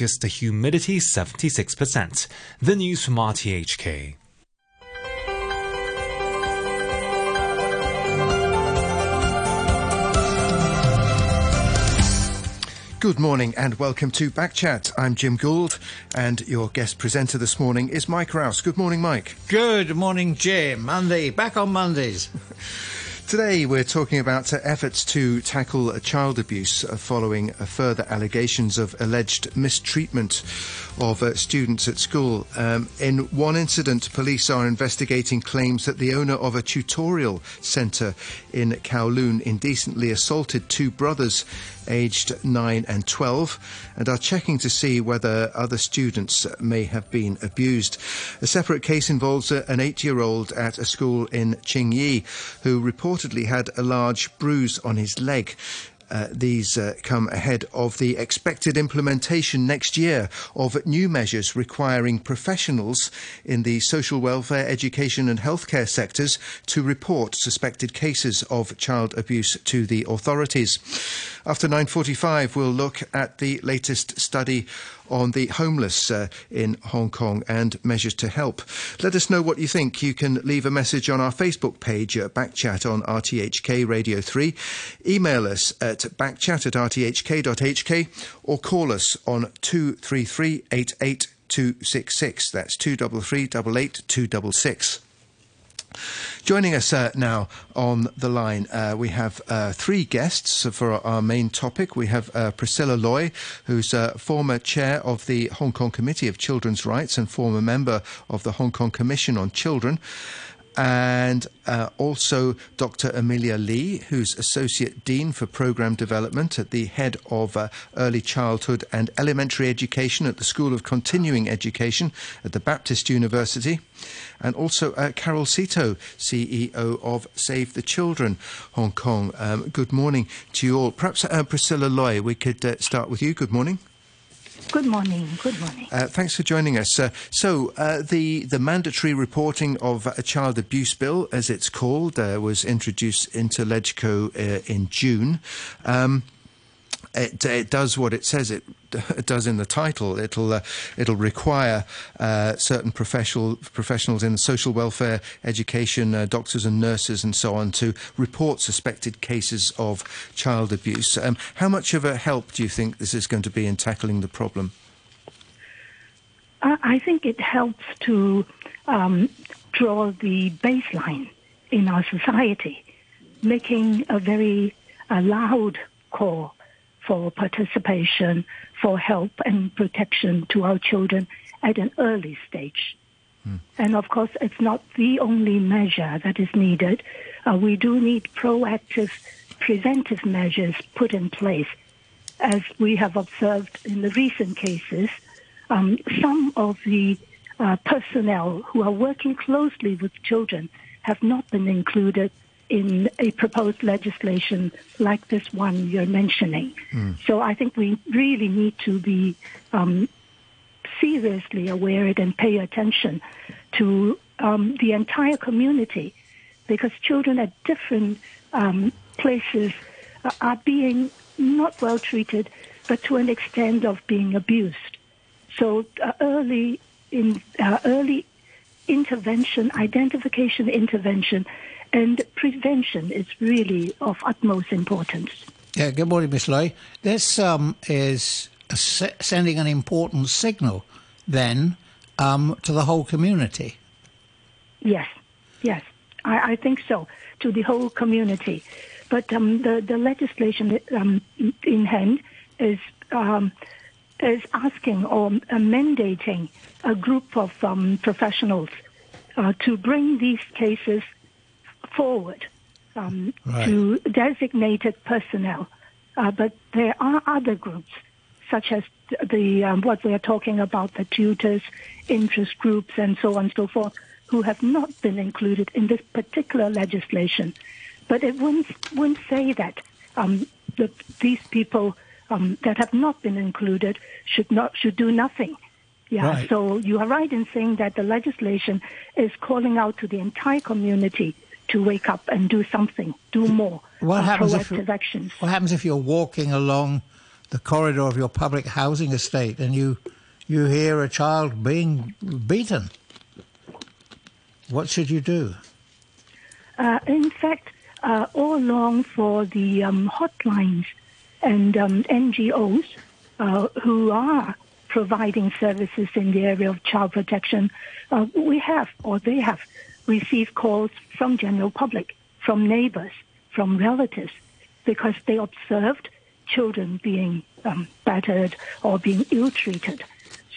is the humidity 76%. The news from RTHK. Good morning and welcome to Backchat. I'm Jim Gould and your guest presenter this morning is Mike Rouse. Good morning, Mike. Good morning, Jim. Monday, back on Mondays. Today we're talking about efforts to tackle child abuse following further allegations of alleged mistreatment of students at school. In one incident, police are investigating claims that the owner of a tutorial centre in Kowloon indecently assaulted two brothers aged 9 and 12 and are checking to see whether other students may have been abused. A separate case involves an 8-year-old at a school in Qingyi who reportedly had a large bruise on his leg. These come ahead of the expected implementation next year of new measures requiring professionals in the social welfare, education and healthcare sectors to report suspected cases of child abuse to the authorities. After 9:45, we'll look at the latest study on the homeless in Hong Kong and measures to help. Let us know what you think. You can leave a message on our Facebook page, Backchat on RTHK Radio 3. Email us at backchat@rthk.hk or call us on 233 88266. That's 233 88266. Joining us now on the line, we have three guests for our main topic. We have Priscilla Loy, who's former chair of the Hong Kong Committee of Children's Rights and former member of the Hong Kong Commission on Children. And also Dr. Amelia Lee, who's Associate Dean for Programme Development at the Head of Early Childhood and Elementary Education at the School of Continuing Education at the Baptist University. And also Carol Seto, CEO of Save the Children Hong Kong. Good morning to you all. Perhaps Priscilla Loy, we could start with you. Good morning. Good morning. Good morning. Thanks for joining us. The mandatory reporting of a child abuse bill, as it's called, was introduced into LegCo in June. It does what it says it does in the title. It'll require certain professionals in social welfare, education, doctors and nurses and so on to report suspected cases of child abuse. How much of a help do you think this is going to be in tackling the problem? I think it helps to draw the baseline in our society, making a very loud call for participation, for help and protection to our children at an early stage. Mm. And of course, it's not the only measure that is needed. We do need proactive, preventive measures put in place. As we have observed in the recent cases, some of the personnel who are working closely with children have not been included in a proposed legislation like this one you're mentioning. Mm. So I think we really need to be seriously aware and pay attention to the entire community, because children at different places are being not well treated, but to an extent of being abused. So early intervention, identification, intervention, and prevention is really of utmost importance. Yeah, good morning, Ms. Loy. This is sending an important signal then to the whole community. Yes, I think so, to the whole community. But the legislation in hand is asking or mandating a group of professionals to bring these cases forward to designated personnel. But there are other groups, such as the what we are talking about, the tutors, interest groups, and so on and so forth, who have not been included in this particular legislation. But it wouldn't say that these people that have not been included should do nothing. Yeah, right. So you are right in saying that the legislation is calling out to the entire community to wake up and do something, do more proactive actions. What happens if you're walking along the corridor of your public housing estate and you hear a child being beaten, what should you do? In fact, all along for the hotlines and NGOs who are providing services in the area of child protection, we have, or they have, received calls from general public, from neighbors, from relatives, because they observed children being battered or being ill-treated.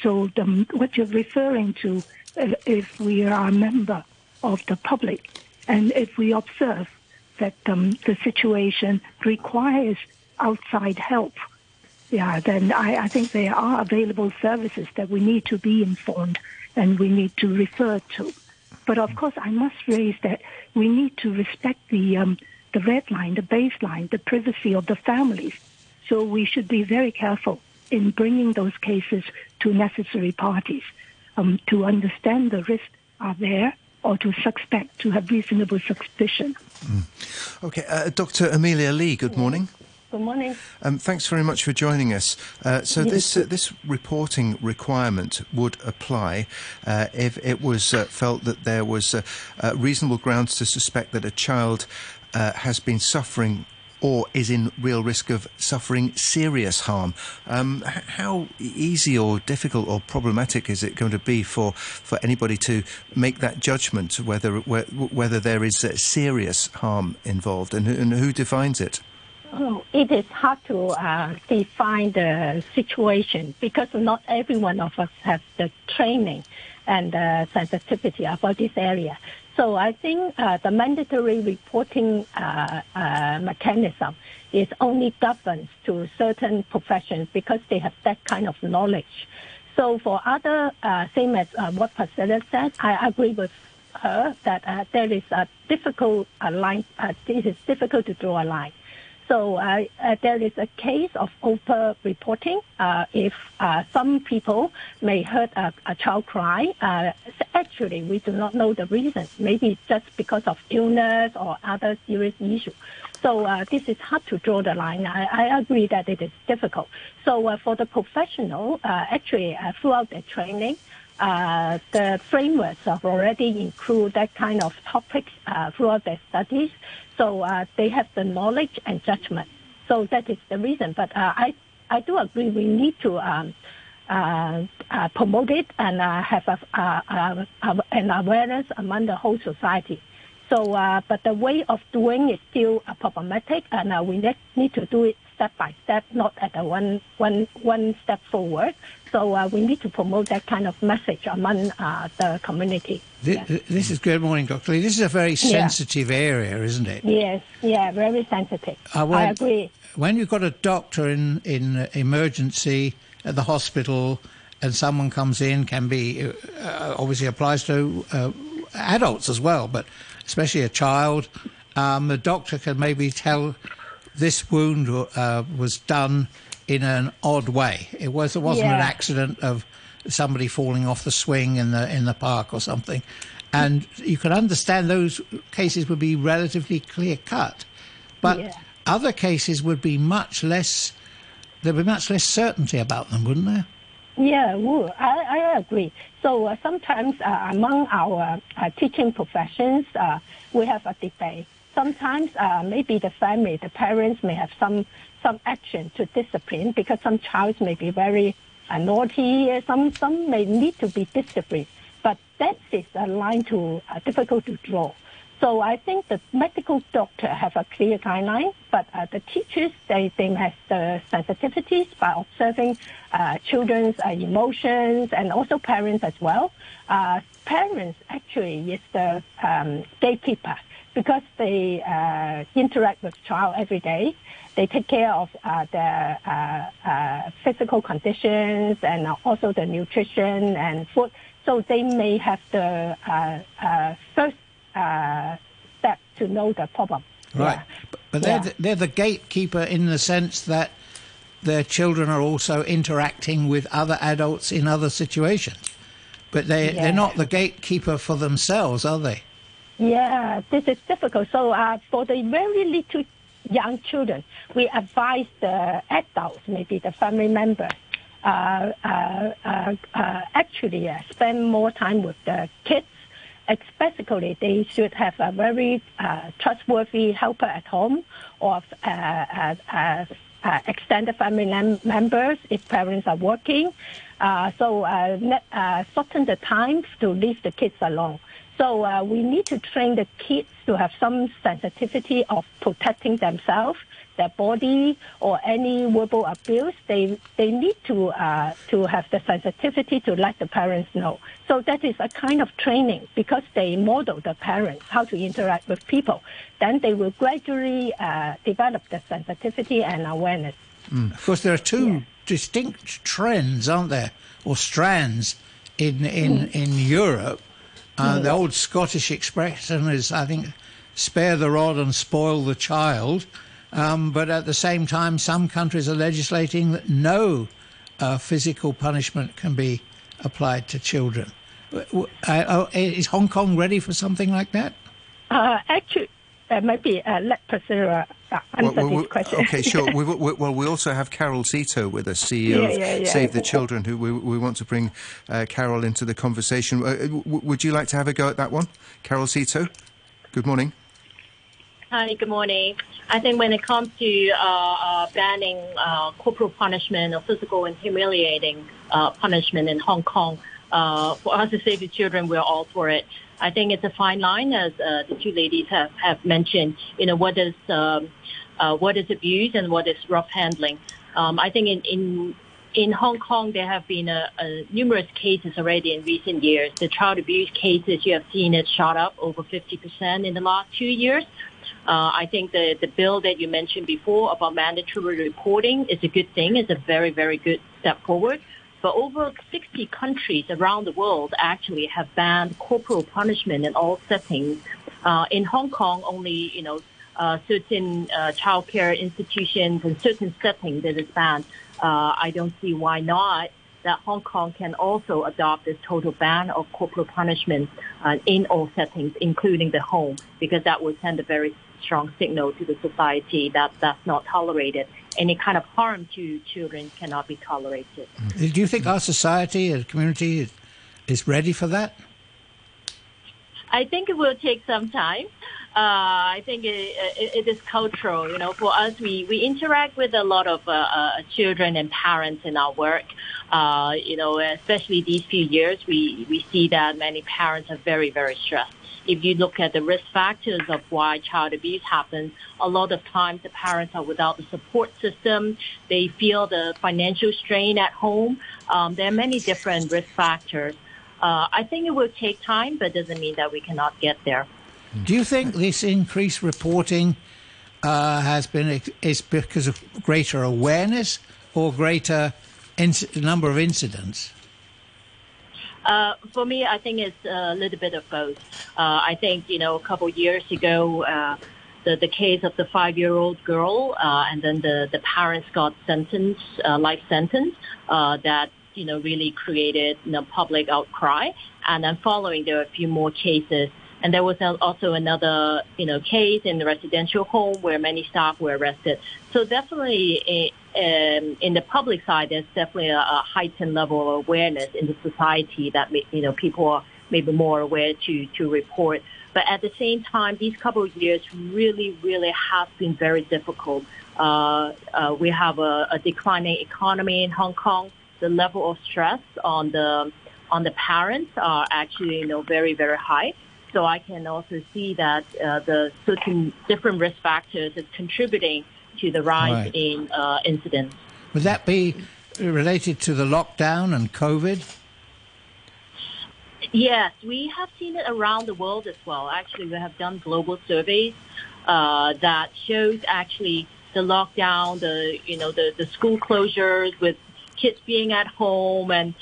So what you're referring to, if we are a member of the public, and if we observe that the situation requires outside help, then I think there are available services that we need to be informed and we need to refer to. But of course, I must raise that we need to respect the red line, the baseline, the privacy of the families. So we should be very careful in bringing those cases to necessary parties to understand the risks are there or to suspect, to have reasonable suspicion. Okay, Dr. Amelia Lee, good morning. Good morning. Thanks very much for joining us. This reporting requirement would apply if it was felt that there was reasonable grounds to suspect that a child has been suffering or is in real risk of suffering serious harm. How easy or difficult or problematic is it going to be for anybody to make that judgment whether there is serious harm involved, and who defines it? Oh, it is hard to define the situation because not every one of us has the training and sensitivity about this area. So I think the mandatory reporting mechanism is only governed to certain professions because they have that kind of knowledge. So for other, same as what Priscilla said, I agree with her that there is a difficult line. It is difficult to draw a line. So there is a case of over-reporting. If some people may heard a child cry, actually we do not know the reason. Maybe just because of illness or other serious issue. So this is hard to draw the line. I agree that it is difficult. So for the professional, actually throughout their training, the frameworks have already include that kind of topics throughout their studies, so they have the knowledge and judgment. So that is the reason. But I do agree we need to promote it and have an awareness among the whole society. So, but the way of doing it is still problematic, and we need to do it step by step, not at a one step forward. So we need to promote that kind of message among the community. This is good morning, Dr. Lee. This is a very sensitive area, isn't it? Yes, yeah, very sensitive. I agree. When you've got a doctor in emergency at the hospital, and someone comes in, can be obviously applies to adults as well, but especially a child, the doctor can maybe tell this wound was done in an odd way. It wasn't an accident of somebody falling off the swing in the park or something. And you can understand those cases would be relatively clear-cut. But other cases would be much less certainty about them, wouldn't there? Yeah, I agree. So sometimes among our teaching professions, we have a debate. Sometimes maybe the family, the parents may have some action to discipline because some child may be very naughty. Some may need to be disciplined. But that is a line to difficult to draw. So I think the medical doctor have a clear guideline, but the teachers, they have the sensitivities by observing children's emotions and also parents as well. Parents actually is the gatekeeper because they interact with child every day. They take care of their physical conditions and also the nutrition and food. So they may have the first step to know the problem. Right. Yeah. But they're the gatekeeper in the sense that their children are also interacting with other adults in other situations. But they're not the gatekeeper for themselves, are they? Yeah, this is difficult. So for the very little young children. We advise the adults, maybe the family members, actually spend more time with the kids. Especially, they should have a very trustworthy helper at home or extended family members if parents are working. So shorten the time to leave the kids alone. So we need to train the kids to have some sensitivity of protecting themselves, their body, or any verbal abuse. They need to have the sensitivity to let the parents know. So that is a kind of training because they model the parents how to interact with people. Then they will gradually develop the sensitivity and awareness. Of course, there are two distinct trends, aren't there, or strands in Europe. The old Scottish expression is, I think, spare the rod and spoil the child. But at the same time, some countries are legislating that no physical punishment can be applied to children. Is Hong Kong ready for something like that? Actually, maybe let Priscilla answer this question. Okay, sure. We also have Carol Seto with us, CEO of Save the Children, who we want to bring Carol into the conversation. Would you like to have a go at that one? Carol Seto, good morning. Hi, good morning. I think when it comes to banning corporal punishment or physical and humiliating punishment in Hong Kong, for us to Save the Children, we're all for it. I think it's a fine line, as the two ladies have mentioned, you know, what is abuse and what is rough handling. I think in Hong Kong, there have been numerous cases already in recent years. The child abuse cases, you have seen it shot up over 50% in the last 2 years. I think the bill that you mentioned before about mandatory reporting is a good thing. It's a very, very good step forward. But over 60 countries around the world actually have banned corporal punishment in all settings. In Hong Kong, only certain childcare institutions and certain settings that is banned. I don't see why not that Hong Kong can also adopt this total ban of corporal punishment in all settings, including the home, because that would send a very strong signal to the society that that's not tolerated. Any kind of harm to children cannot be tolerated. Do you think our society and community is ready for that? I think it will take some time. I think it is cultural. You know, for us, we interact with a lot of children and parents in our work. Especially these few years, we see that many parents are very, very stressed. If you look at the risk factors of why child abuse happens, a lot of times the parents are without the support system. They feel the financial strain at home. There are many different risk factors. I think it will take time, but it doesn't mean that we cannot get there. Do you think this increased reporting is because of greater awareness or greater number of incidents? For me, I think it's a little bit of both. I think, a couple of years ago, the case of the 5-year-old girl, and then the parents got sentenced, life sentence, that, really created public outcry. And then following, there were a few more cases. And there was also another, case in the residential home where many staff were arrested. So definitely in the public side, there's definitely a heightened level of awareness in the society that, people are maybe more aware to report. But at the same time, these couple of years really, really have been very difficult. We have a declining economy in Hong Kong. The level of stress on the parents are actually, very, very high. So I can also see that the certain different risk factors is contributing to the rise in incidents. Would that be related to the lockdown and COVID? Yes, we have seen it around the world as well. Actually, we have done global surveys that shows actually the lockdown, the school closures with kids being at home and,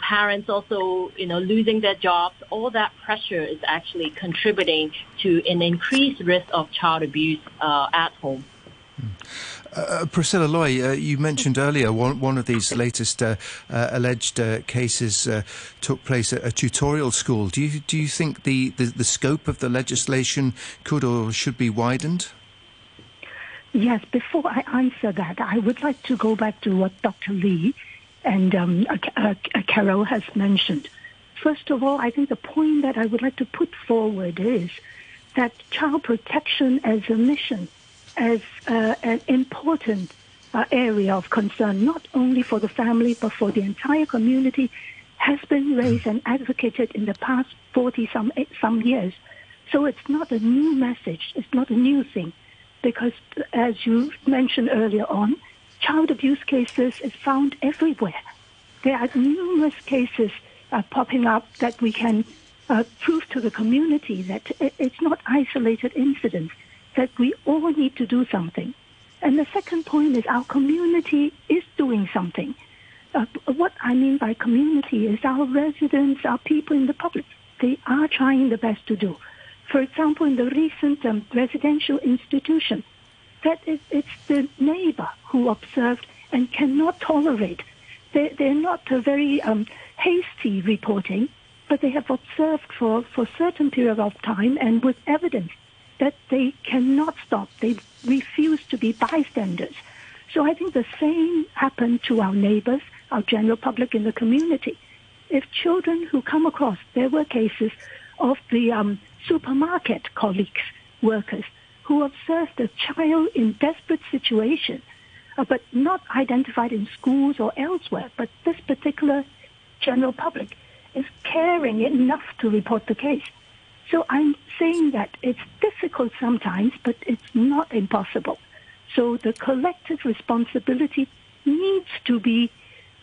parents also, losing their jobs, all that pressure is actually contributing to an increased risk of child abuse at home. Priscilla Loy, you mentioned earlier one of these latest alleged cases took place at a tutorial school. Do you think the scope of the legislation could or should be widened? Yes, before I answer that, I would like to go back to what Dr. Lee and Carol has mentioned. First of all, I think the point that I would like to put forward is that child protection as a mission, as an important area of concern, not only for the family but for the entire community, has been raised and advocated in the past 40-some years. So it's not a new message. It's not a new thing. Because, as you mentioned earlier on, child abuse cases is found everywhere. There are numerous cases popping up that we can prove to the community that it's not isolated incidents, that we all need to do something. And the second point is our community is doing something. What I mean by community is our residents, our people in the public. They are trying the best to do. For example, in the recent residential institution, it's the neighbor who observed and cannot tolerate. They're not a very hasty reporting, but they have observed for a certain period of time and with evidence that they cannot stop. They refuse to be bystanders. So I think the same happened to our neighbors, our general public in the community. If children who come across, there were cases of the supermarket colleagues, workers, who observed a child in desperate situation, but not identified in schools or elsewhere. But this particular general public is caring enough to report the case. So I'm saying that it's difficult sometimes, but it's not impossible. So the collective responsibility needs to be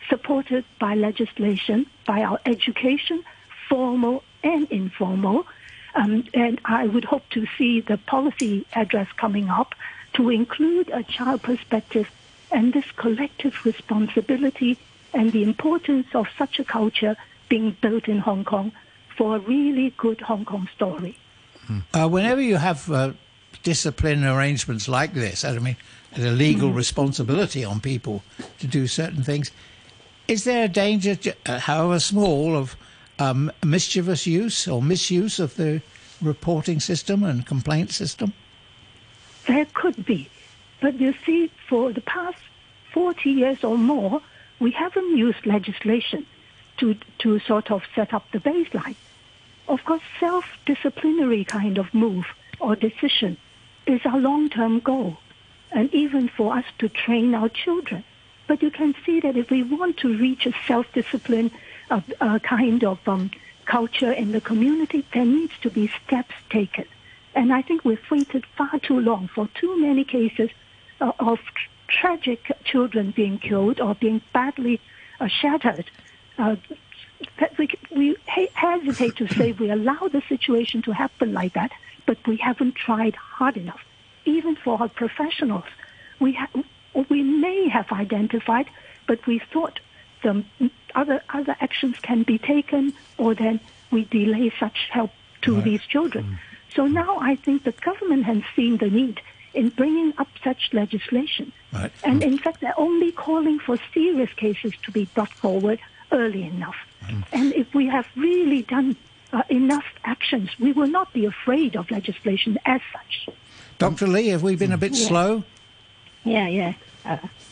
supported by legislation, by our education, formal and informal. And I would hope to see the policy address coming up to include a child perspective and this collective responsibility and the importance of such a culture being built in Hong Kong for a really good Hong Kong story. Whenever you have discipline arrangements like this, I mean, the legal responsibility on people to do certain things, is there a danger, however small, of mischievous use or misuse of the reporting system and complaint system? There could be. But you see, for the past 40 years or more, we haven't used legislation to sort of set up the baseline. Of course, self-disciplinary kind of move or decision is our long-term goal, and even for us to train our children. But you can see that if we want to reach a self-discipline kind of culture in the community, there needs to be steps taken. And I think we've waited far too long for too many cases of tragic children being killed or being badly shattered. That we hesitate to say we allow the situation to happen like that, but we haven't tried hard enough. Even for our professionals, we may have identified, but we thought the other actions can be taken, or then we delay such help to these children. So now I think the government has seen the need in bringing up such legislation. And in fact, they're only calling for serious cases to be brought forward early enough. And if we have really done enough actions, we will not be afraid of legislation as such. Dr. Lee, have we been a bit slow? Yeah.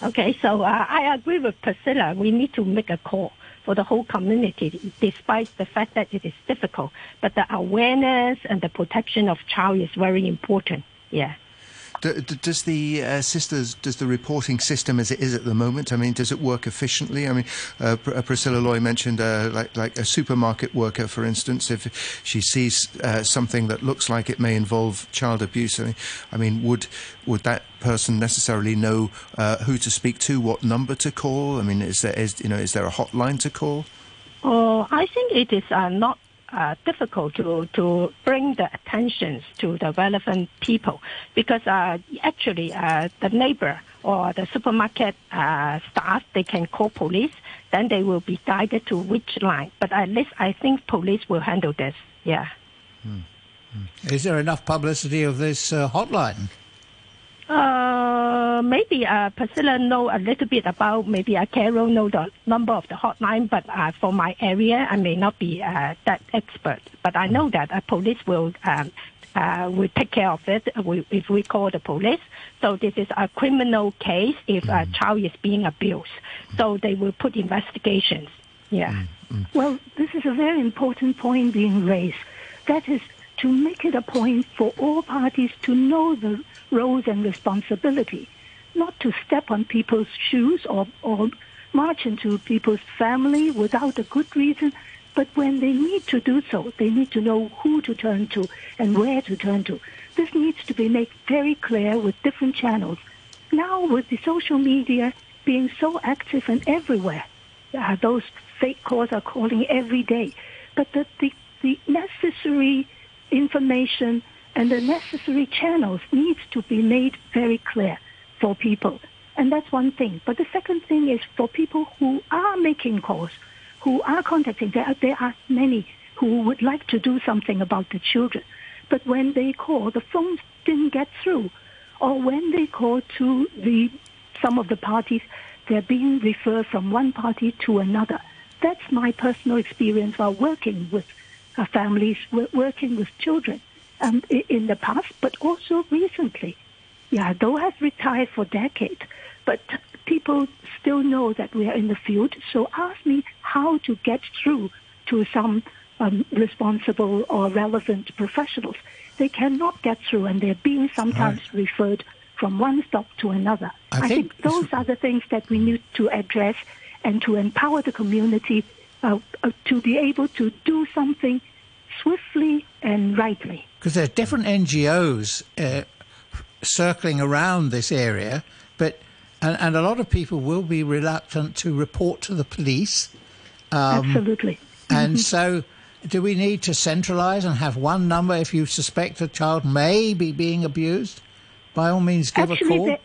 Okay, so I agree with Priscilla. We need to make a call for the whole community, despite the fact that it is difficult. But the awareness and the protection of child is very important. Yeah. Does the does the reporting system as it is at the moment, I mean, does it work efficiently? I mean, Priscilla Loy mentioned like a supermarket worker, for instance, if she sees something that looks like it may involve child abuse, I mean would that person necessarily know who to speak to, what number to call? I mean, is there a hotline to call? Oh, I think it is not difficult to bring the attentions to the relevant people, because actually the neighbor or the supermarket staff, they can call police, then they will be guided to which line. But at least I think police will handle this. Yeah. Is there enough publicity of this hotline? Maybe Priscilla know a little bit about, maybe Carol know the number of the hotline, but for my area, I may not be that expert. But I know that police will we take care of it if we call the police. So this is a criminal case if a child is being abused. So they will put investigations. Yeah. Well, this is a very important point being raised. That is to make it a point for all parties to know the roles and responsibility, not to step on people's shoes or march into people's family without a good reason. But when they need to do so, they need to know who to turn to and where to turn to. This needs to be made very clear with different channels. Now with the social media being so active and everywhere, those fake calls are calling every day. But the necessary information and the necessary channels needs to be made very clear for people. And that's one thing. But the second thing is for people who are making calls, who are contacting. There are many who would like to do something about the children. But when they call, the phones didn't get through. Or when they call to some of the parties, they're being referred from one party to another. That's my personal experience while working with families, working with children in the past, but also recently. Yeah, though I've retired for decades, but people still know that we are in the field, so ask me how to get through to some responsible or relevant professionals. They cannot get through, and they're being sometimes referred from one stop to another. I think those are the things that we need to address and to empower the community to be able to do something swiftly and rightly. Because there are different NGOs circling around this area, but and a lot of people will be reluctant to report to the police. Absolutely. And so do we need to centralise and have one number if you suspect a child may be being abused? By all means, give a call. There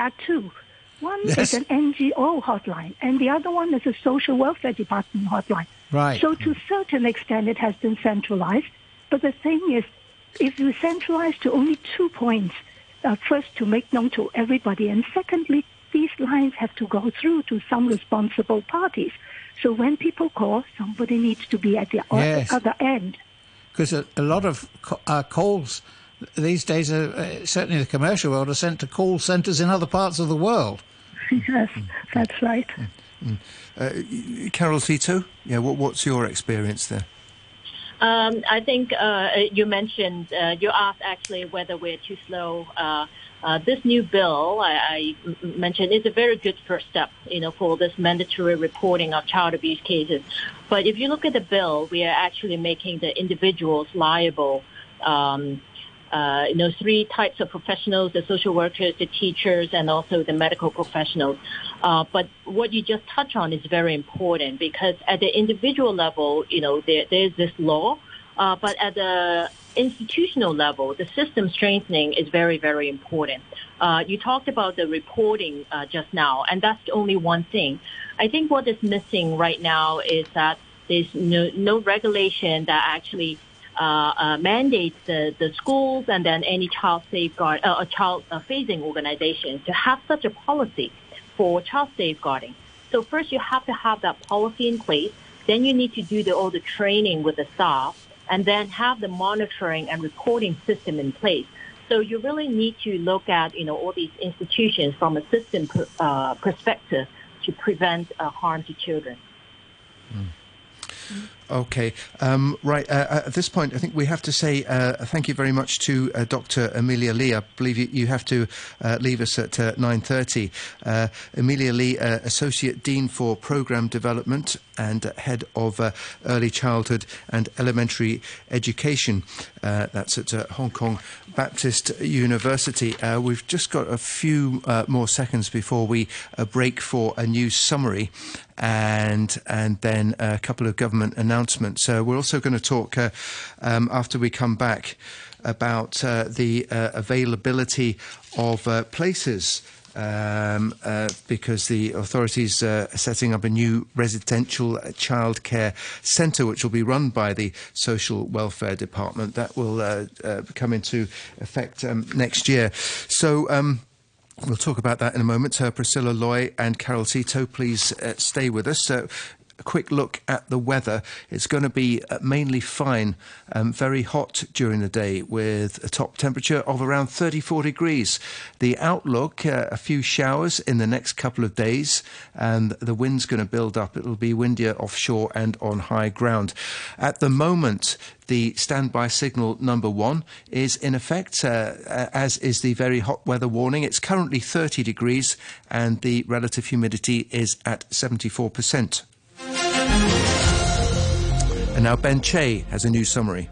are two. One is an NGO hotline, and the other one is a social welfare department hotline. Right. So to a certain extent, it has been centralised. But the thing is, if you centralise to only 2 points, first, to make known to everybody, and secondly, these lines have to go through to some responsible parties. So when people call, somebody needs to be at the other end. Because a lot of calls these days, certainly the commercial world, are sent to call centres in other parts of the world. Yes, that's right. Carol Seto, what's your experience there? I think you mentioned, you asked actually whether we're too slow. This new bill I mentioned is a very good first step, for this mandatory reporting of child abuse cases. But if you look at the bill, we are actually making the individuals liable. 3 types of professionals, the social workers, the teachers, and also the medical professionals. But what you just touched on is very important because at the individual level, there's this law, but at the institutional level, the system strengthening is very, very important. You talked about the reporting just now, and that's only one thing. I think what is missing right now is that there's no regulation that actually mandates the schools and then any child-facing organization to have such a policy for child safeguarding. So first you have to have that policy in place, then you need to do all the training with the staff, and then have the monitoring and reporting system in place. So you really need to look at all these institutions from a system perspective to prevent harm to children. Okay. Right. At this point, I think we have to say thank you very much to Dr. Amelia Lee. I believe you have to leave us at 9:30. Amelia Lee, Associate Dean for Programme Development and Head of Early Childhood and Elementary Education. That's at Hong Kong Baptist University. We've just got a few more seconds before we break for a news summary and then a couple of government announcements. We're also going to talk after we come back about the availability of places because the authorities are setting up a new residential childcare centre which will be run by the Social Welfare Department. That will come into effect next year. So we'll talk about that in a moment. Priscilla Loy and Carol Seto, please stay with us. a quick look at the weather. It's going to be mainly fine, very hot during the day with a top temperature of around 34 degrees. The outlook, a few showers in the next couple of days, and the wind's going to build up. It'll be windier offshore and on high ground. At the moment, the standby signal number 1 is in effect, as is the very hot weather warning. It's currently 30 degrees and the relative humidity is at 74%. And now Ben Che has a news summary.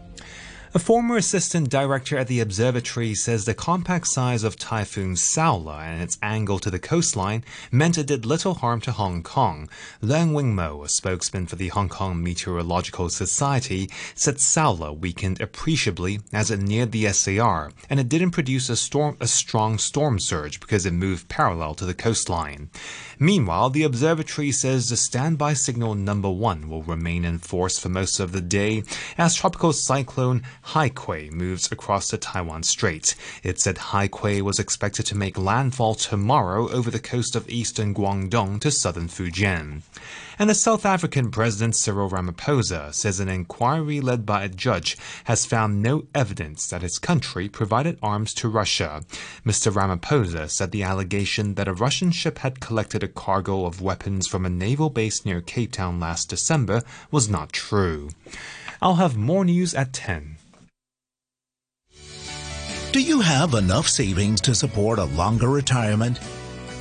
A former assistant director at the observatory says the compact size of Typhoon Saola and its angle to the coastline meant it did little harm to Hong Kong. Leung Wing-mo, a spokesman for the Hong Kong Meteorological Society, said Saola weakened appreciably as it neared the SAR, and it didn't produce a strong storm surge because it moved parallel to the coastline. Meanwhile, the observatory says the standby signal number 1 will remain in force for most of the day as tropical cyclone Haikui moves across the Taiwan Strait. It said Haikui was expected to make landfall tomorrow over the coast of eastern Guangdong to southern Fujian. And the South African President Cyril Ramaphosa says an inquiry led by a judge has found no evidence that his country provided arms to Russia. Mr. Ramaphosa said the allegation that a Russian ship had collected a cargo of weapons from a naval base near Cape Town last December was not true. I'll have more news at 10. Do you have enough savings to support a longer retirement?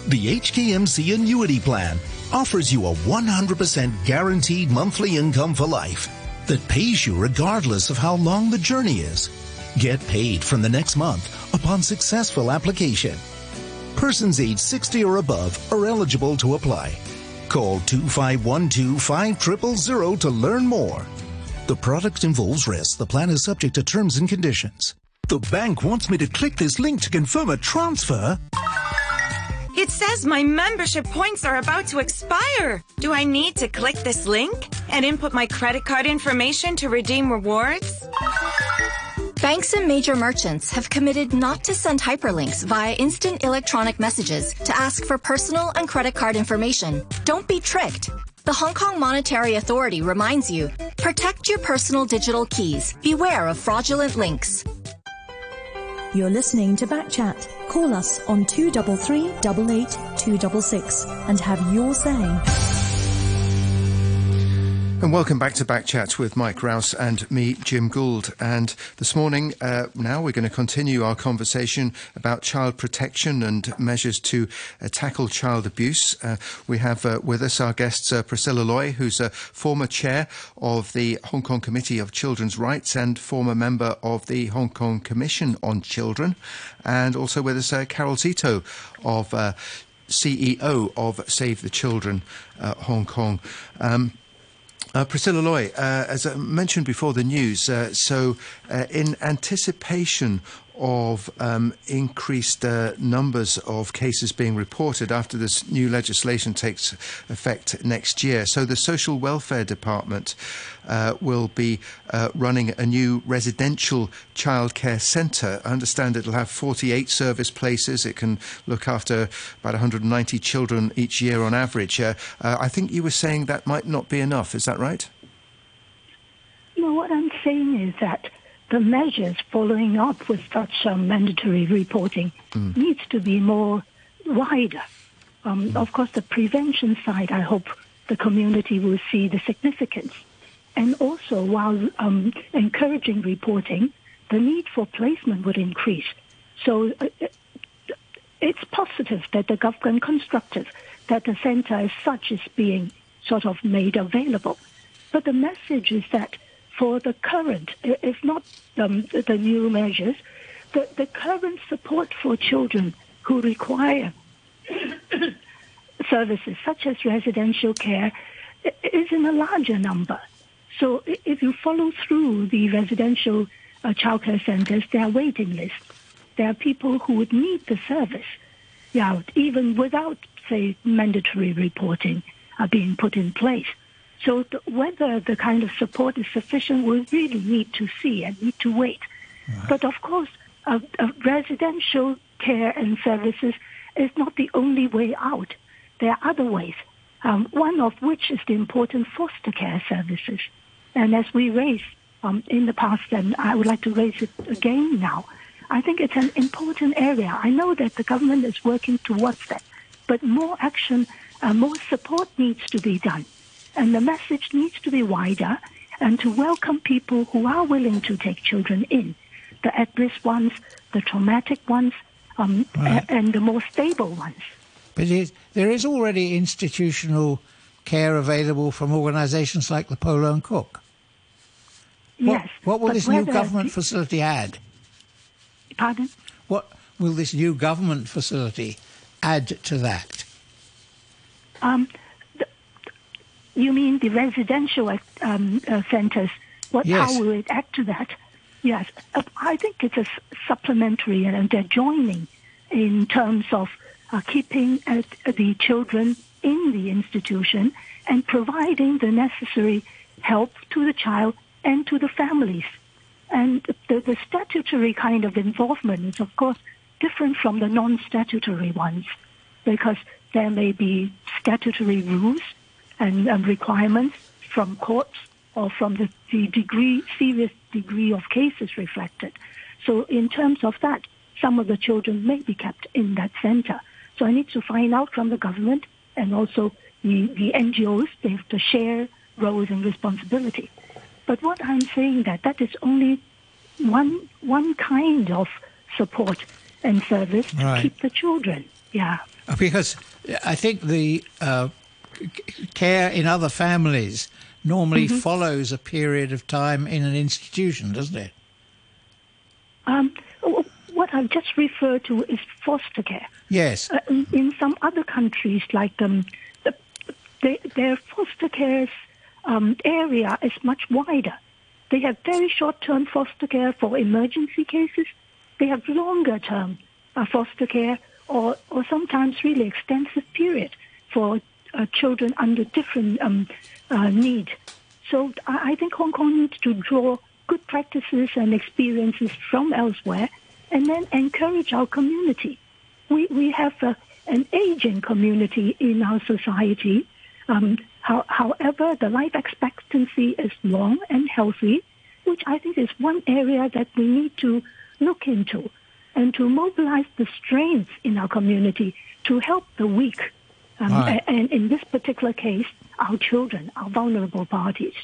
The HKMC Annuity Plan offers you a 100% guaranteed monthly income for life that pays you regardless of how long the journey is. Get paid from the next month upon successful application. Persons age 60 or above are eligible to apply. Call 2512-5000 to learn more. The product involves risk. The plan is subject to terms and conditions. The bank wants me to click this link to confirm a transfer. It says my membership points are about to expire. Do I need to click this link and input my credit card information to redeem rewards? Banks and major merchants have committed not to send hyperlinks via instant electronic messages to ask for personal and credit card information. Don't be tricked. The Hong Kong Monetary Authority reminds you, protect your personal digital keys. Beware of fraudulent links. You're listening to Backchat. Call us on 233-88-266 and have your say. And welcome back to Backchat with Mike Rouse and me, Jim Gould. And this morning, now we're going to continue our conversation about child protection and measures to tackle child abuse. We have with us our guests, Priscilla Loy, who's a former chair of the Hong Kong Committee of Children's Rights and former member of the Hong Kong Commission on Children. And also with us, Carol Seto, of CEO of Save the Children Hong Kong. Priscilla Loy, as I mentioned before the news, in anticipation of increased numbers of cases being reported after this new legislation takes effect next year, so the Social Welfare Department will be running a new residential childcare centre. I understand it'll have 48 service places. It can look after about 190 children each year on average. I think you were saying that might not be enough. Is that right? No, what I'm saying is that the measures following up with such mandatory reporting needs to be more wider. Of course, the prevention side, I hope the community will see the significance. And also, while encouraging reporting, the need for placement would increase. So it's positive that the government constructed that the centre as such is being sort of made available. But the message is that for the current, if not the new measures, the current support for children who require services such as residential care is in a larger number. So if you follow through the residential childcare centres, there are waiting lists. There are people who would need the service, even without, say, mandatory reporting being put in place. So whether the kind of support is sufficient, we really need to see and need to wait. Right. But of course, residential care and services is not the only way out. There are other ways. one of which is the important foster care services. And as we raised in the past, and I would like to raise it again now, I think it's an important area. I know that the government is working towards that, but more action, more support needs to be done. And the message needs to be wider and to welcome people who are willing to take children in, the at-risk ones, the traumatic ones, right, and the more stable ones. But there is already institutional care available from organisations like the Polo and Cook. Yes. What will this new government facility add? Pardon? What will this new government facility add to that? You mean the residential centres? Yes. How will it add to that? Yes. I think it's a supplementary and adjoining in terms of keeping the children in the institution and providing the necessary help to the child and to the families. And the statutory kind of involvement is, of course, different from the non-statutory ones, because there may be statutory rules and requirements from courts or from the serious degree of cases reflected. So in terms of that, some of the children may be kept in that center. So I need to find out from the government and also the NGOs, they have to share roles and responsibility. But what I'm saying that is only one kind of support and service to keep the children. Yeah. Because I think the care in other families normally follows a period of time in an institution, doesn't it? What I've just referred to is foster care. Yes. In some other countries, like their foster care area is much wider. They have very short-term foster care for emergency cases. They have longer-term foster care or sometimes really extensive period for children under different need. So I think Hong Kong needs to draw good practices and experiences from elsewhere and then encourage our community. We have an aging community in our society. However, the life expectancy is long and healthy, which I think is one area that we need to look into and to mobilize the strengths in our community to help the weak, and in this particular case, our children, our vulnerable parties.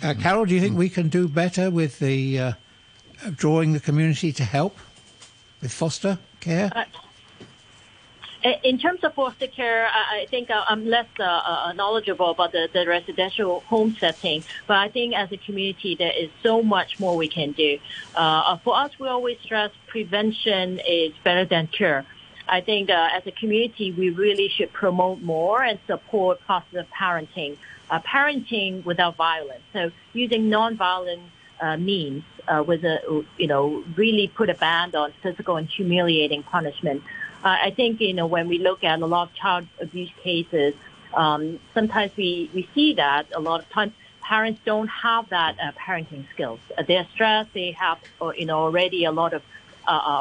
Carol, do you think we can do better with the drawing the community to help with foster care? In terms of foster care, I think I'm less knowledgeable about the residential home setting, but I think as a community there is so much more we can do. For us, we always stress prevention is better than cure. I think as a community, we really should promote more and support positive parenting, parenting without violence. So using non-violent means with really put a ban on physical and humiliating punishment. I think, when we look at a lot of child abuse cases, sometimes we see that a lot of times parents don't have that parenting skills. They're stressed, they have, already a lot of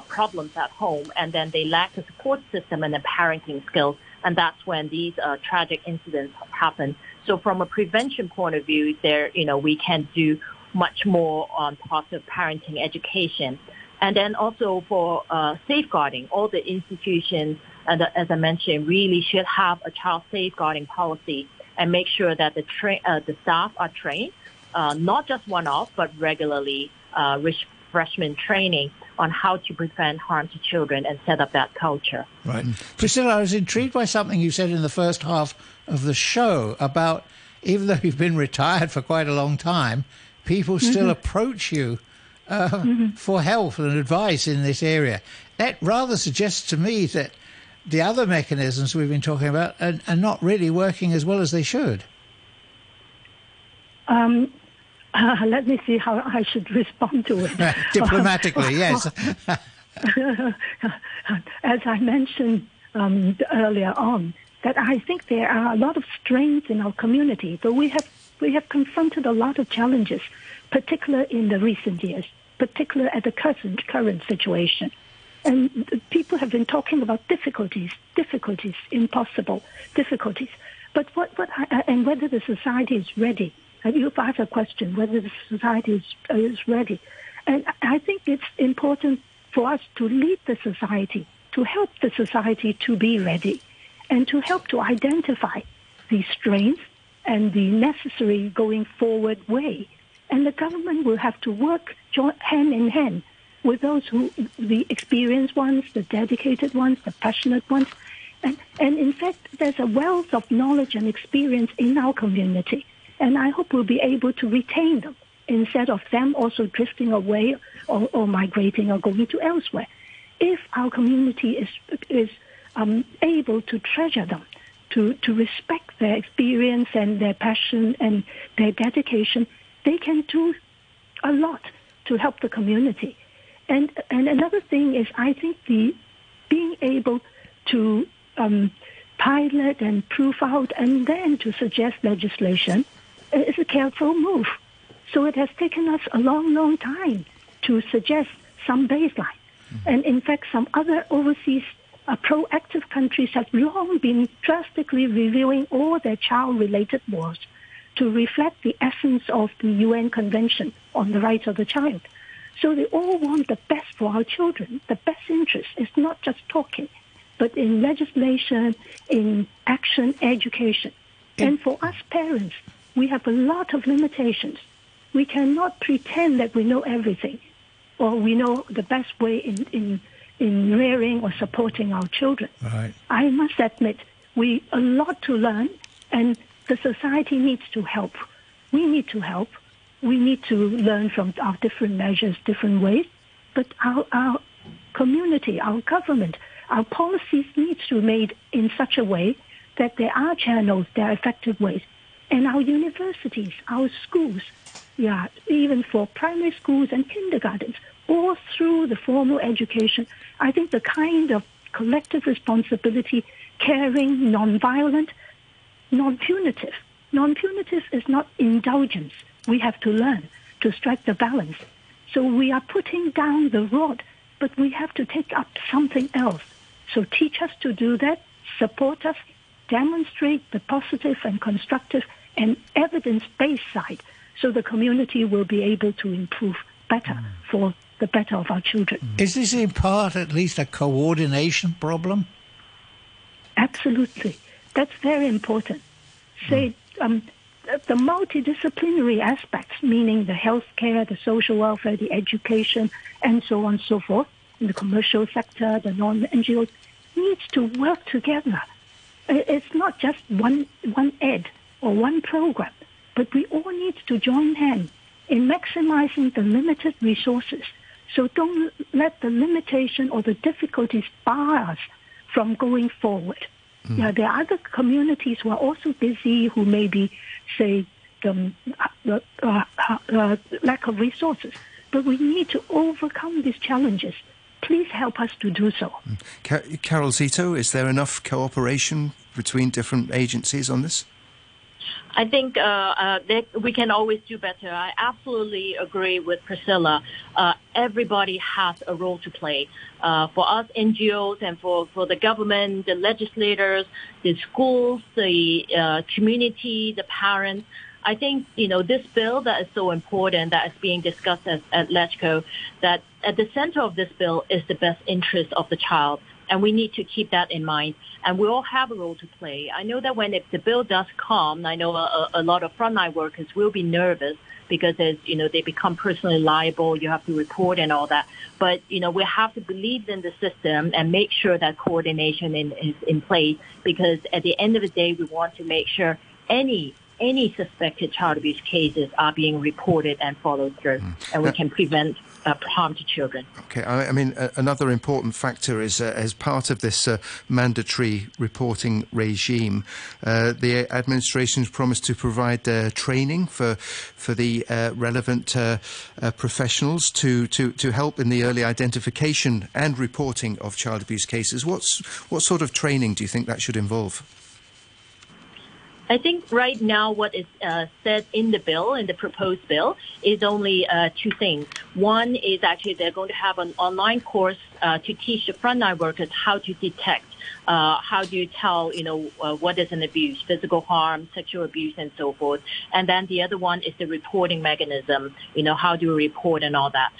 problems at home, and then they lack the support system and the parenting skills, and that's when these tragic incidents happen. So from a prevention point of view, there, we can do much more on positive parenting education. And then also for safeguarding, all the institutions, and as I mentioned, really should have a child safeguarding policy and make sure that the staff are trained, not just one-off, but regularly refreshment training on how to prevent harm to children and set up that culture. Right. Priscilla, I was intrigued by something you said in the first half of the show about, even though you've been retired for quite a long time, people still approach you for help and advice in this area. That rather suggests to me that the other mechanisms we've been talking about are not really working as well as they should. Let me see how I should respond to it. Diplomatically, yes. As I mentioned earlier on, that I think there are a lot of strengths in our community, but we have confronted a lot of challenges, particularly in the recent years, particularly at the current situation. And people have been talking about difficulties, impossible difficulties. But and whether the society is ready. I have a question, whether the society is ready. And I think it's important for us to lead the society, to help the society to be ready, and to help to identify the strengths and the necessary going forward way. And the government will have to work hand in hand with those who, the experienced ones, the dedicated ones, the passionate ones. And in fact, there's a wealth of knowledge and experience in our community. And I hope we'll be able to retain them instead of them also drifting away or migrating or going to elsewhere. If our community is able to treasure them, to respect their experience and their passion and their dedication, they can do a lot to help the community. And another thing is, I think being able to pilot and proof out and then to suggest legislation is a careful move. So it has taken us a long, long time to suggest some baseline. And in fact, some other overseas proactive countries have long been drastically reviewing all their child-related laws to reflect the essence of the UN Convention on the Rights of the Child. So they all want the best for our children. The best interest is not just talking, but in legislation, in action, education. And for us parents, we have a lot of limitations. We cannot pretend that we know everything or we know the best way in rearing or supporting our children. Right. I must admit, we have a lot to learn, and the society needs to help. We need to help. We need to learn from our different measures, different ways. But our community, our government, our policies need to be made in such a way that there are channels, there are effective ways. And our universities, our schools, even for primary schools and kindergartens, all through the formal education, I think the kind of collective responsibility, caring, non-violent, non-punitive. Non-punitive is not indulgence. We have to learn to strike the balance. So we are putting down the rod, but we have to take up something else. So teach us to do that, support us, demonstrate the positive and constructive and evidence-based side, so the community will be able to improve better for the better of our children. Is this in part at least a coordination problem? Absolutely. That's very important. Say, the multidisciplinary aspects, meaning the healthcare, the social welfare, the education, and so on and so forth, in the commercial sector, the non-NGOs, needs to work together. It's not just one ed or one program, but we all need to join hands in maximizing the limited resources. So don't let the limitation or the difficulties bar us from going forward. Yeah, there are other communities who are also busy, who may be, say, the lack of resources. But we need to overcome these challenges. Please help us to do so. Carol Seto, is there enough cooperation between different agencies on this? I think we can always do better. I absolutely agree with Priscilla. Everybody has a role to play. For us NGOs and for the government, the legislators, the schools, the community, the parents. I think, this bill that is so important that is being discussed at LegCo, that at the center of this bill is the best interest of the child. And we need to keep that in mind. And we all have a role to play. I know that when the bill does come, I know a lot of frontline workers will be nervous because, they become personally liable. You have to report and all that. But, we have to believe in the system and make sure that coordination is in place, because at the end of the day, we want to make sure any suspected child abuse cases are being reported and followed through, and we can prevent harm to children. Okay, I mean, another important factor is, as part of this mandatory reporting regime, the administration's promised to provide training for the relevant professionals to help in the early identification and reporting of child abuse cases. What sort of training do you think that should involve? I think right now what is said in the bill, in the proposed bill, is only two things. One is actually they're going to have an online course to teach the frontline workers how to detect, how do you tell, what is an abuse, physical harm, sexual abuse, and so forth. And then the other one is the reporting mechanism, how do you report and all that.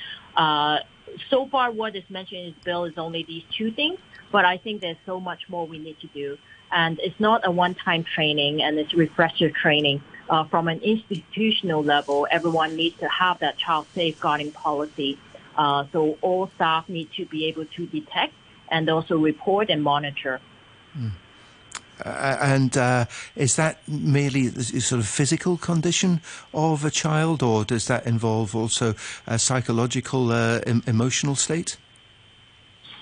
So far what is mentioned in this bill is only these two things, but I think there's so much more we need to do. And it's not a one-time training, and it's refresher training. From an institutional level, everyone needs to have that child safeguarding policy. So all staff need to be able to detect and also report and monitor. Mm. And is that merely the sort of physical condition of a child, or does that involve also a psychological, emotional state?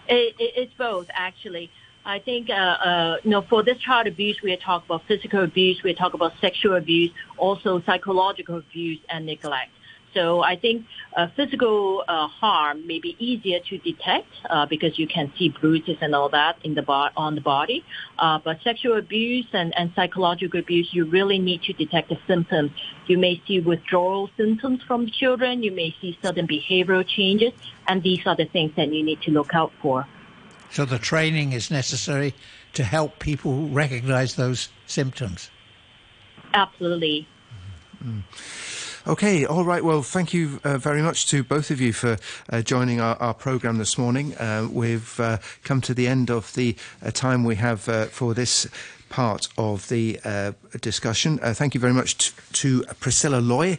It's both, actually. I think, for this child abuse, we are talking about physical abuse, we are talking about sexual abuse, also psychological abuse and neglect. So I think physical harm may be easier to detect because you can see bruises and all that in the on the body. But sexual abuse and psychological abuse, you really need to detect the symptoms. You may see withdrawal symptoms from children. You may see sudden behavioral changes. And these are the things that you need to look out for. So the training is necessary to help people recognize those symptoms. Absolutely. Mm-hmm. Okay, all right. Well, thank you very much to both of you for joining our programme this morning. We've come to the end of the time we have for this part of the discussion. Thank you very much to Priscilla Loy,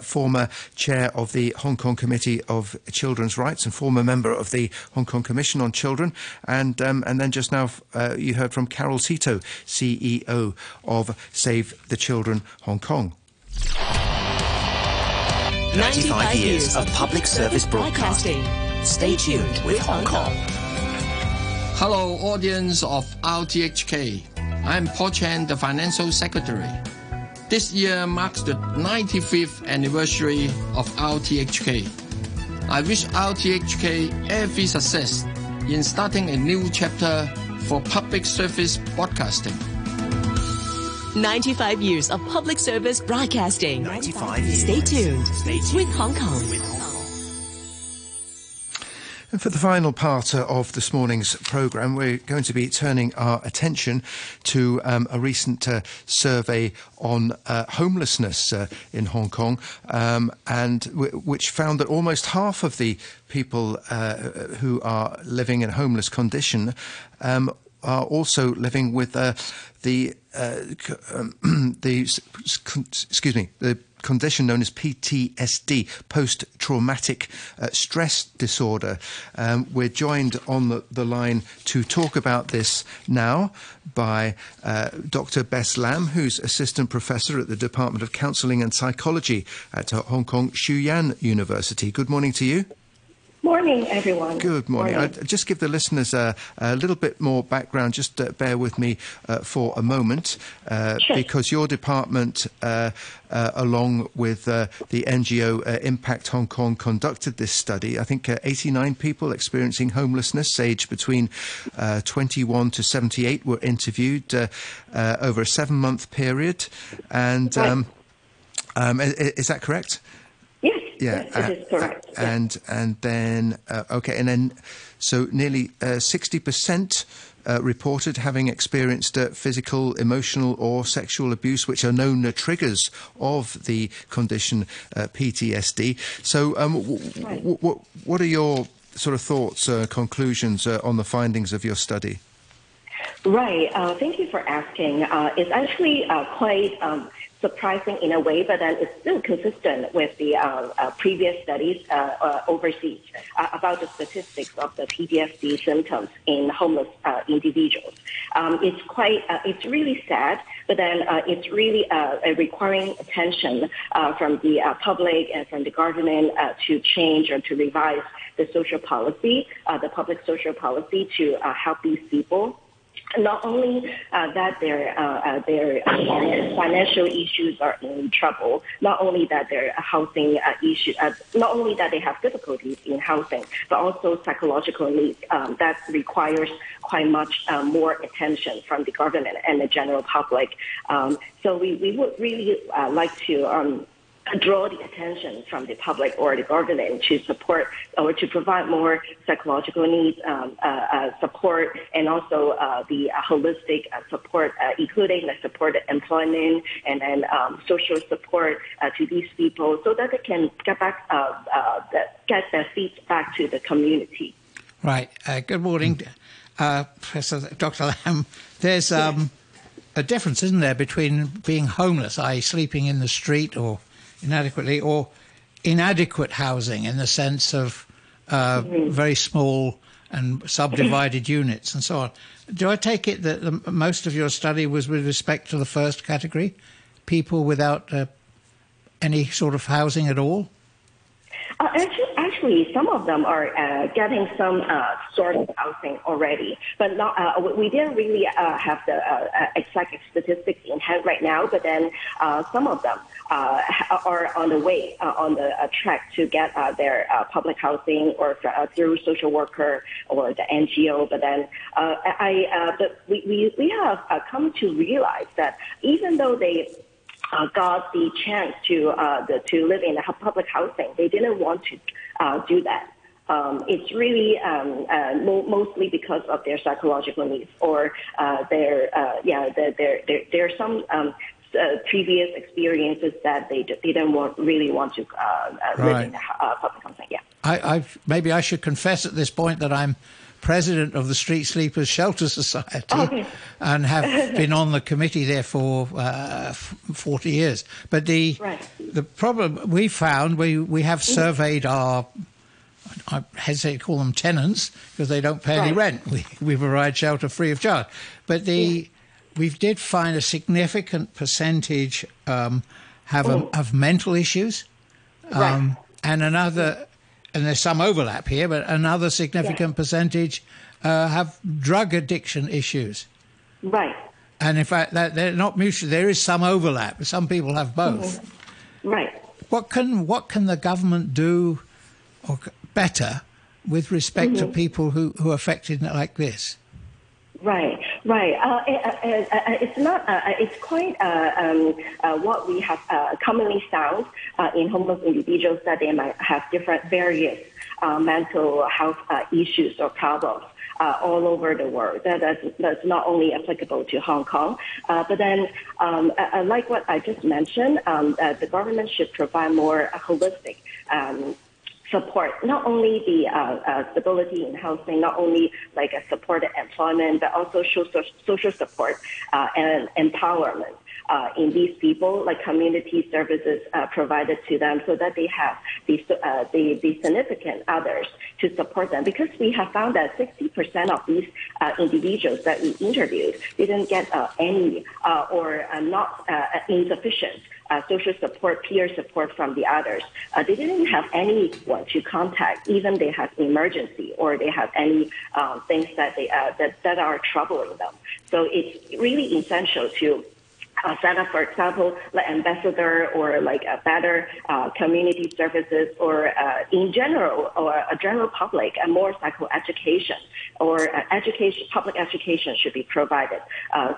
former chair of the Hong Kong Committee of Children's Rights and former member of the Hong Kong Commission on Children. And then just now you heard from Carol Seto, CEO of Save the Children Hong Kong. 95 years of public service broadcasting. Stay tuned with Hong Kong. Hello, audience of RTHK. I'm Paul Chan, the Financial Secretary. This year marks the 95th anniversary of RTHK. I wish RTHK every success in starting a new chapter for public service broadcasting. 95 years of public service broadcasting. 95 years. Stay tuned. With Hong Kong. And for the final part of this morning's programme, we're going to be turning our attention to a recent survey on homelessness in Hong Kong, and which found that almost half of the people who are living in homeless condition are also living with the condition known as PTSD, post-traumatic stress disorder. We're joined on the line to talk about this now by Dr. Bess Lam, who's assistant professor at the Department of Counselling and Psychology at Hong Kong Shue Yan University. Good morning to you. Morning, everyone. Good morning. I'll just give the listeners a little bit more background. Just bear with me for a moment, sure. Because your department, along with the NGO Impact Hong Kong, conducted this study. I think 89 people experiencing homelessness, aged between 21 to 78, were interviewed over a 7-month period. And is that correct? Yeah, yes, it is correct. And then nearly 60% reported having experienced physical, emotional, or sexual abuse, which are known triggers of the condition PTSD. So, what are your sort of thoughts, conclusions on the findings of your study? Right. Thank you for asking. It's actually quite surprising in a way, but then it's still consistent with the previous studies overseas about the statistics of the PTSD symptoms in homeless individuals. It's quite, it's really sad, but then it's really requiring attention from the public and from the government to change or to revise the social policy, the public social policy to help these people. Not only that their financial issues are in trouble, not only that their housing issue, not only that they have difficulties in housing, but also psychological needs that requires quite much more attention from the government and the general public. So we would really like to draw the attention from the public or the government to support or to provide more psychological needs support, and also the holistic support, including the support employment and then social support to these people, so that they can get back, get their feet back to the community. Right. Good morning, Professor Dr. Lam. There's a difference, isn't there, between being homeless, i.e., sleeping in the street or inadequately, or inadequate housing in the sense of very small and subdivided units and so on. Do I take it that most of your study was with respect to the first category, people without any sort of housing at all? Actually, some of them are getting some sort of housing already, but not, we didn't really have the exact statistics in hand right now, but then some of them are on the way, on the track to get their public housing or through social worker or the NGO. But then but we have come to realize that even though they got the chance to live in public housing, they didn't want to do that. It's really mostly because of their psychological needs or their some previous experiences that they didn't really want to live in public housing. Yeah, maybe I should confess at this point that I'm president of the Street Sleepers Shelter Society, and have been on the committee there for 40 years. But the problem we found, we have surveyed our, I hesitate to call them tenants because they don't pay any rent. We provide shelter free of charge. But we did find a significant percentage have mental issues, and another. And there's some overlap here, but another significant percentage have drug addiction issues. Right. And in fact, they're not mutual. There is some overlap. Some people have both. Mm-hmm. Right. What can the government do, or better, with respect to people who are affected like this? Right. It's not. It's quite what we have commonly found in homeless individuals, that they might have different various mental health issues or problems all over the world. That's not only applicable to Hong Kong, but then like what I just mentioned, the government should provide more holistic support, not only the stability in housing, not only like a supported employment, but also social support and empowerment in these people, like community services provided to them, so that they have the significant others to support them. Because we have found that 60% of these individuals that we interviewed didn't get any or not insufficient social support, peer support from the others. They didn't have anyone to contact, even they have emergency or they have any things that they that are troubling them. So it's really essential to set up, for example, like ambassador or like a better community services, or in general, or a general public, a more psychoeducation or education, public education should be provided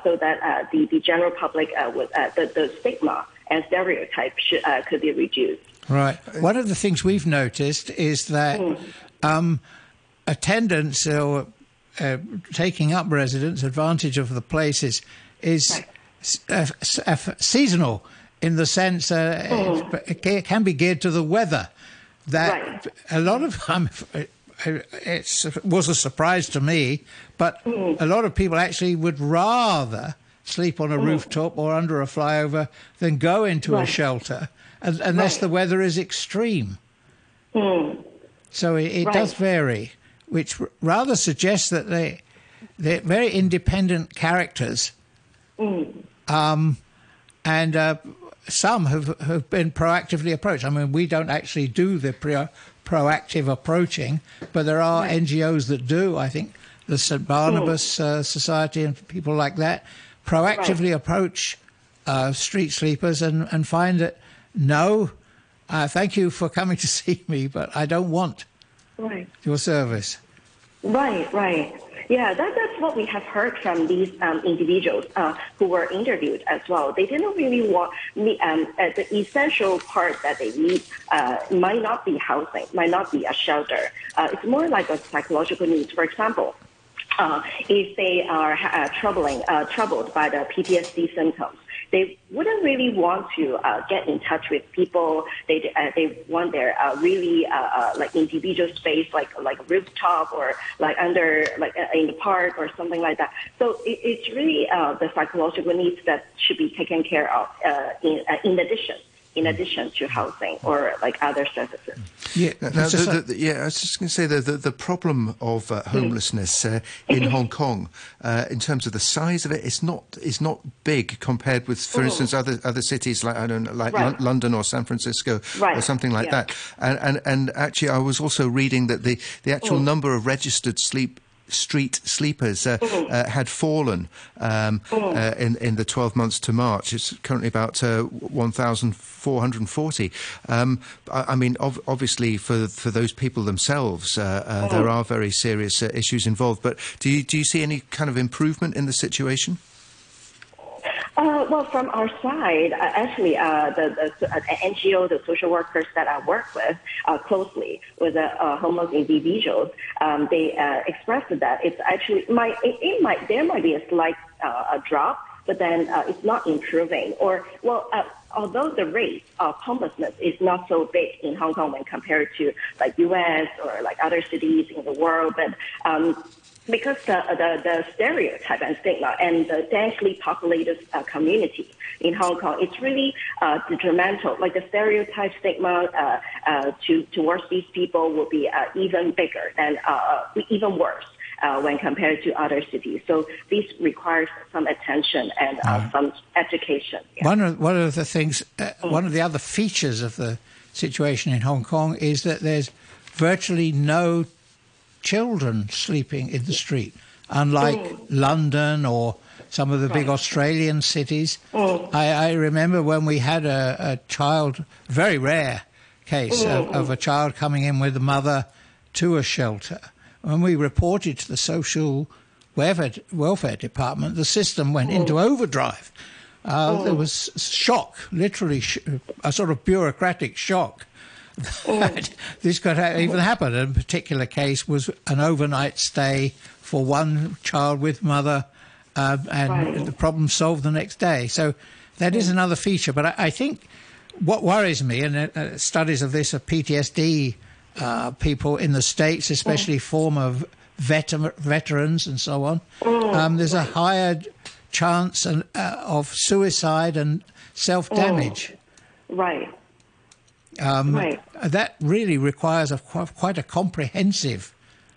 so that the general public with the stigma and stereotype could be reduced. Right. One of the things we've noticed is that attendance or taking up residence, advantage of the places is seasonal, in the sense it can be geared to the weather. That a lot of it was a surprise to me, but a lot of people actually would rather sleep on a rooftop or under a flyover than go into a shelter, unless the weather is extreme. So it does vary, which rather suggests that they're very independent characters. And some have been proactively approached. I mean, we don't actually do the proactive approaching, but there are NGOs that do, I think, the St. Barnabas Society and people like that, proactively approach street sleepers and find that, no, thank you for coming to see me, but I don't want your service. Right, right. Yeah, that's what we have heard from these individuals who were interviewed as well. They didn't really want the essential part that they need might not be housing, might not be a shelter. It's more like a psychological need. For example, if they are troubled by the PTSD symptoms, they wouldn't really want to get in touch with people. They want their like individual space, like a rooftop or like under in the park or something like that. So it's really the psychological needs that should be taken care of in addition to housing or like other services. Yeah, I was just going to say that the problem of homelessness in Hong Kong, in terms of the size of it, it's not big compared with, for instance, other cities like London or San Francisco or something like that. And actually, I was also reading that the actual number of registered street sleepers had fallen in the 12 months to March. It's currently about 1,440. I mean, obviously, for those people themselves, there are very serious issues involved. But do you see any kind of improvement in the situation? Well, from our side, actually, the NGO, the social workers that I work with closely with homeless individuals, they expressed that it's actually there might be a slight a drop, but then it's not improving. Or although the rate of homelessness is not so big in Hong Kong when compared to like U.S. or like other cities in the world, but because the stereotype and stigma and the densely populated community in Hong Kong, it's really detrimental. Like the stereotype stigma towards these people will be even bigger and even worse when compared to other cities. So this requires some attention and some education. Yeah. One of the things, one of the other features of the situation in Hong Kong is that there's virtually no children sleeping in the street, unlike London or some of the big Australian cities. I remember when we had a child, very rare case of a child coming in with a mother to a shelter. When we reported to the social welfare department, the system went into overdrive. There was shock, literally a sort of bureaucratic shock. This could even happen. A particular case was an overnight stay for one child with mother, and the problem solved the next day. So that is another feature. But I think what worries me, and studies of this of PTSD people in the States, especially former veterans and so on, there's a higher chance of suicide and self-damage. That really requires quite a comprehensive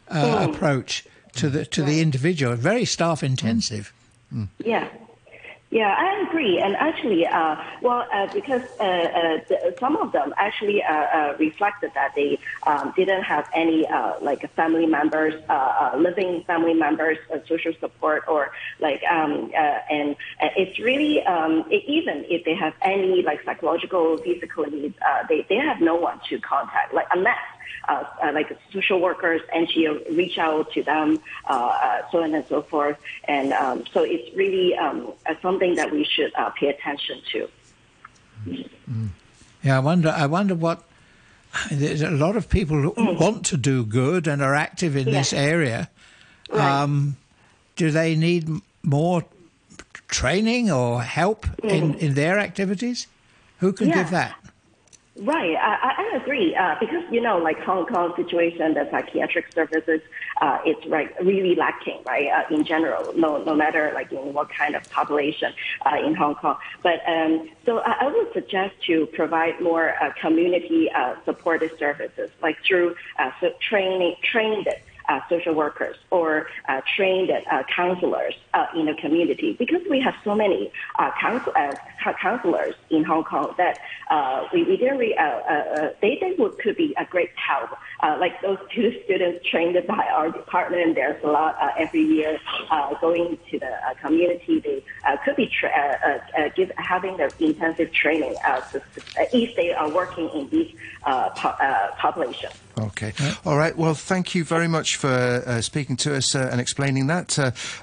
approach to the individual. Very staff intensive. Yeah, I agree. And actually, because some of them actually reflected that they didn't have any family members, living family members, social support, or and it's really even if they have any psychological, physical needs, they have no one to contact, unless social workers, NGO reach out to them, so on and so forth. And so it's really something that we should pay attention to. Yeah, I wonder what, there's a lot of people who want to do good and are active in this area. Do they need more training or help in their activities? Who can give that? Right, I agree, because, Hong Kong situation, the psychiatric services, it's really lacking, in general, no matter in what kind of population in Hong Kong. But so I would suggest to provide more community supportive services, through training, trained social workers or trained counselors in the community, because we have so many counselors in Hong Kong that they could be a great help. Like those two students trained by our department, there's a lot every year going to the community. They could be having the intensive training if they are working in this population. Okay. All right. Well, thank you very much for speaking to us and explaining that.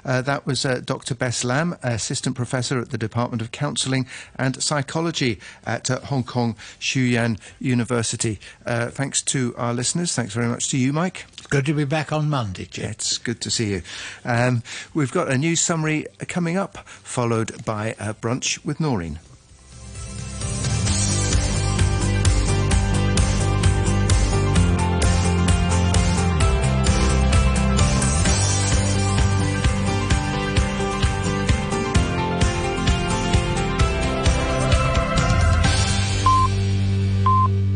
That was Dr. Bess Lam, Assistant Professor at the Department of Counselling and Psychology at Hong Kong Shue Yan University. Thanks to our listeners. Thanks very much to you, Mike. It's good to be back on Monday, Jeff. Yeah, it's good to see you. We've got a news summary coming up, followed by Brunch with Noreen.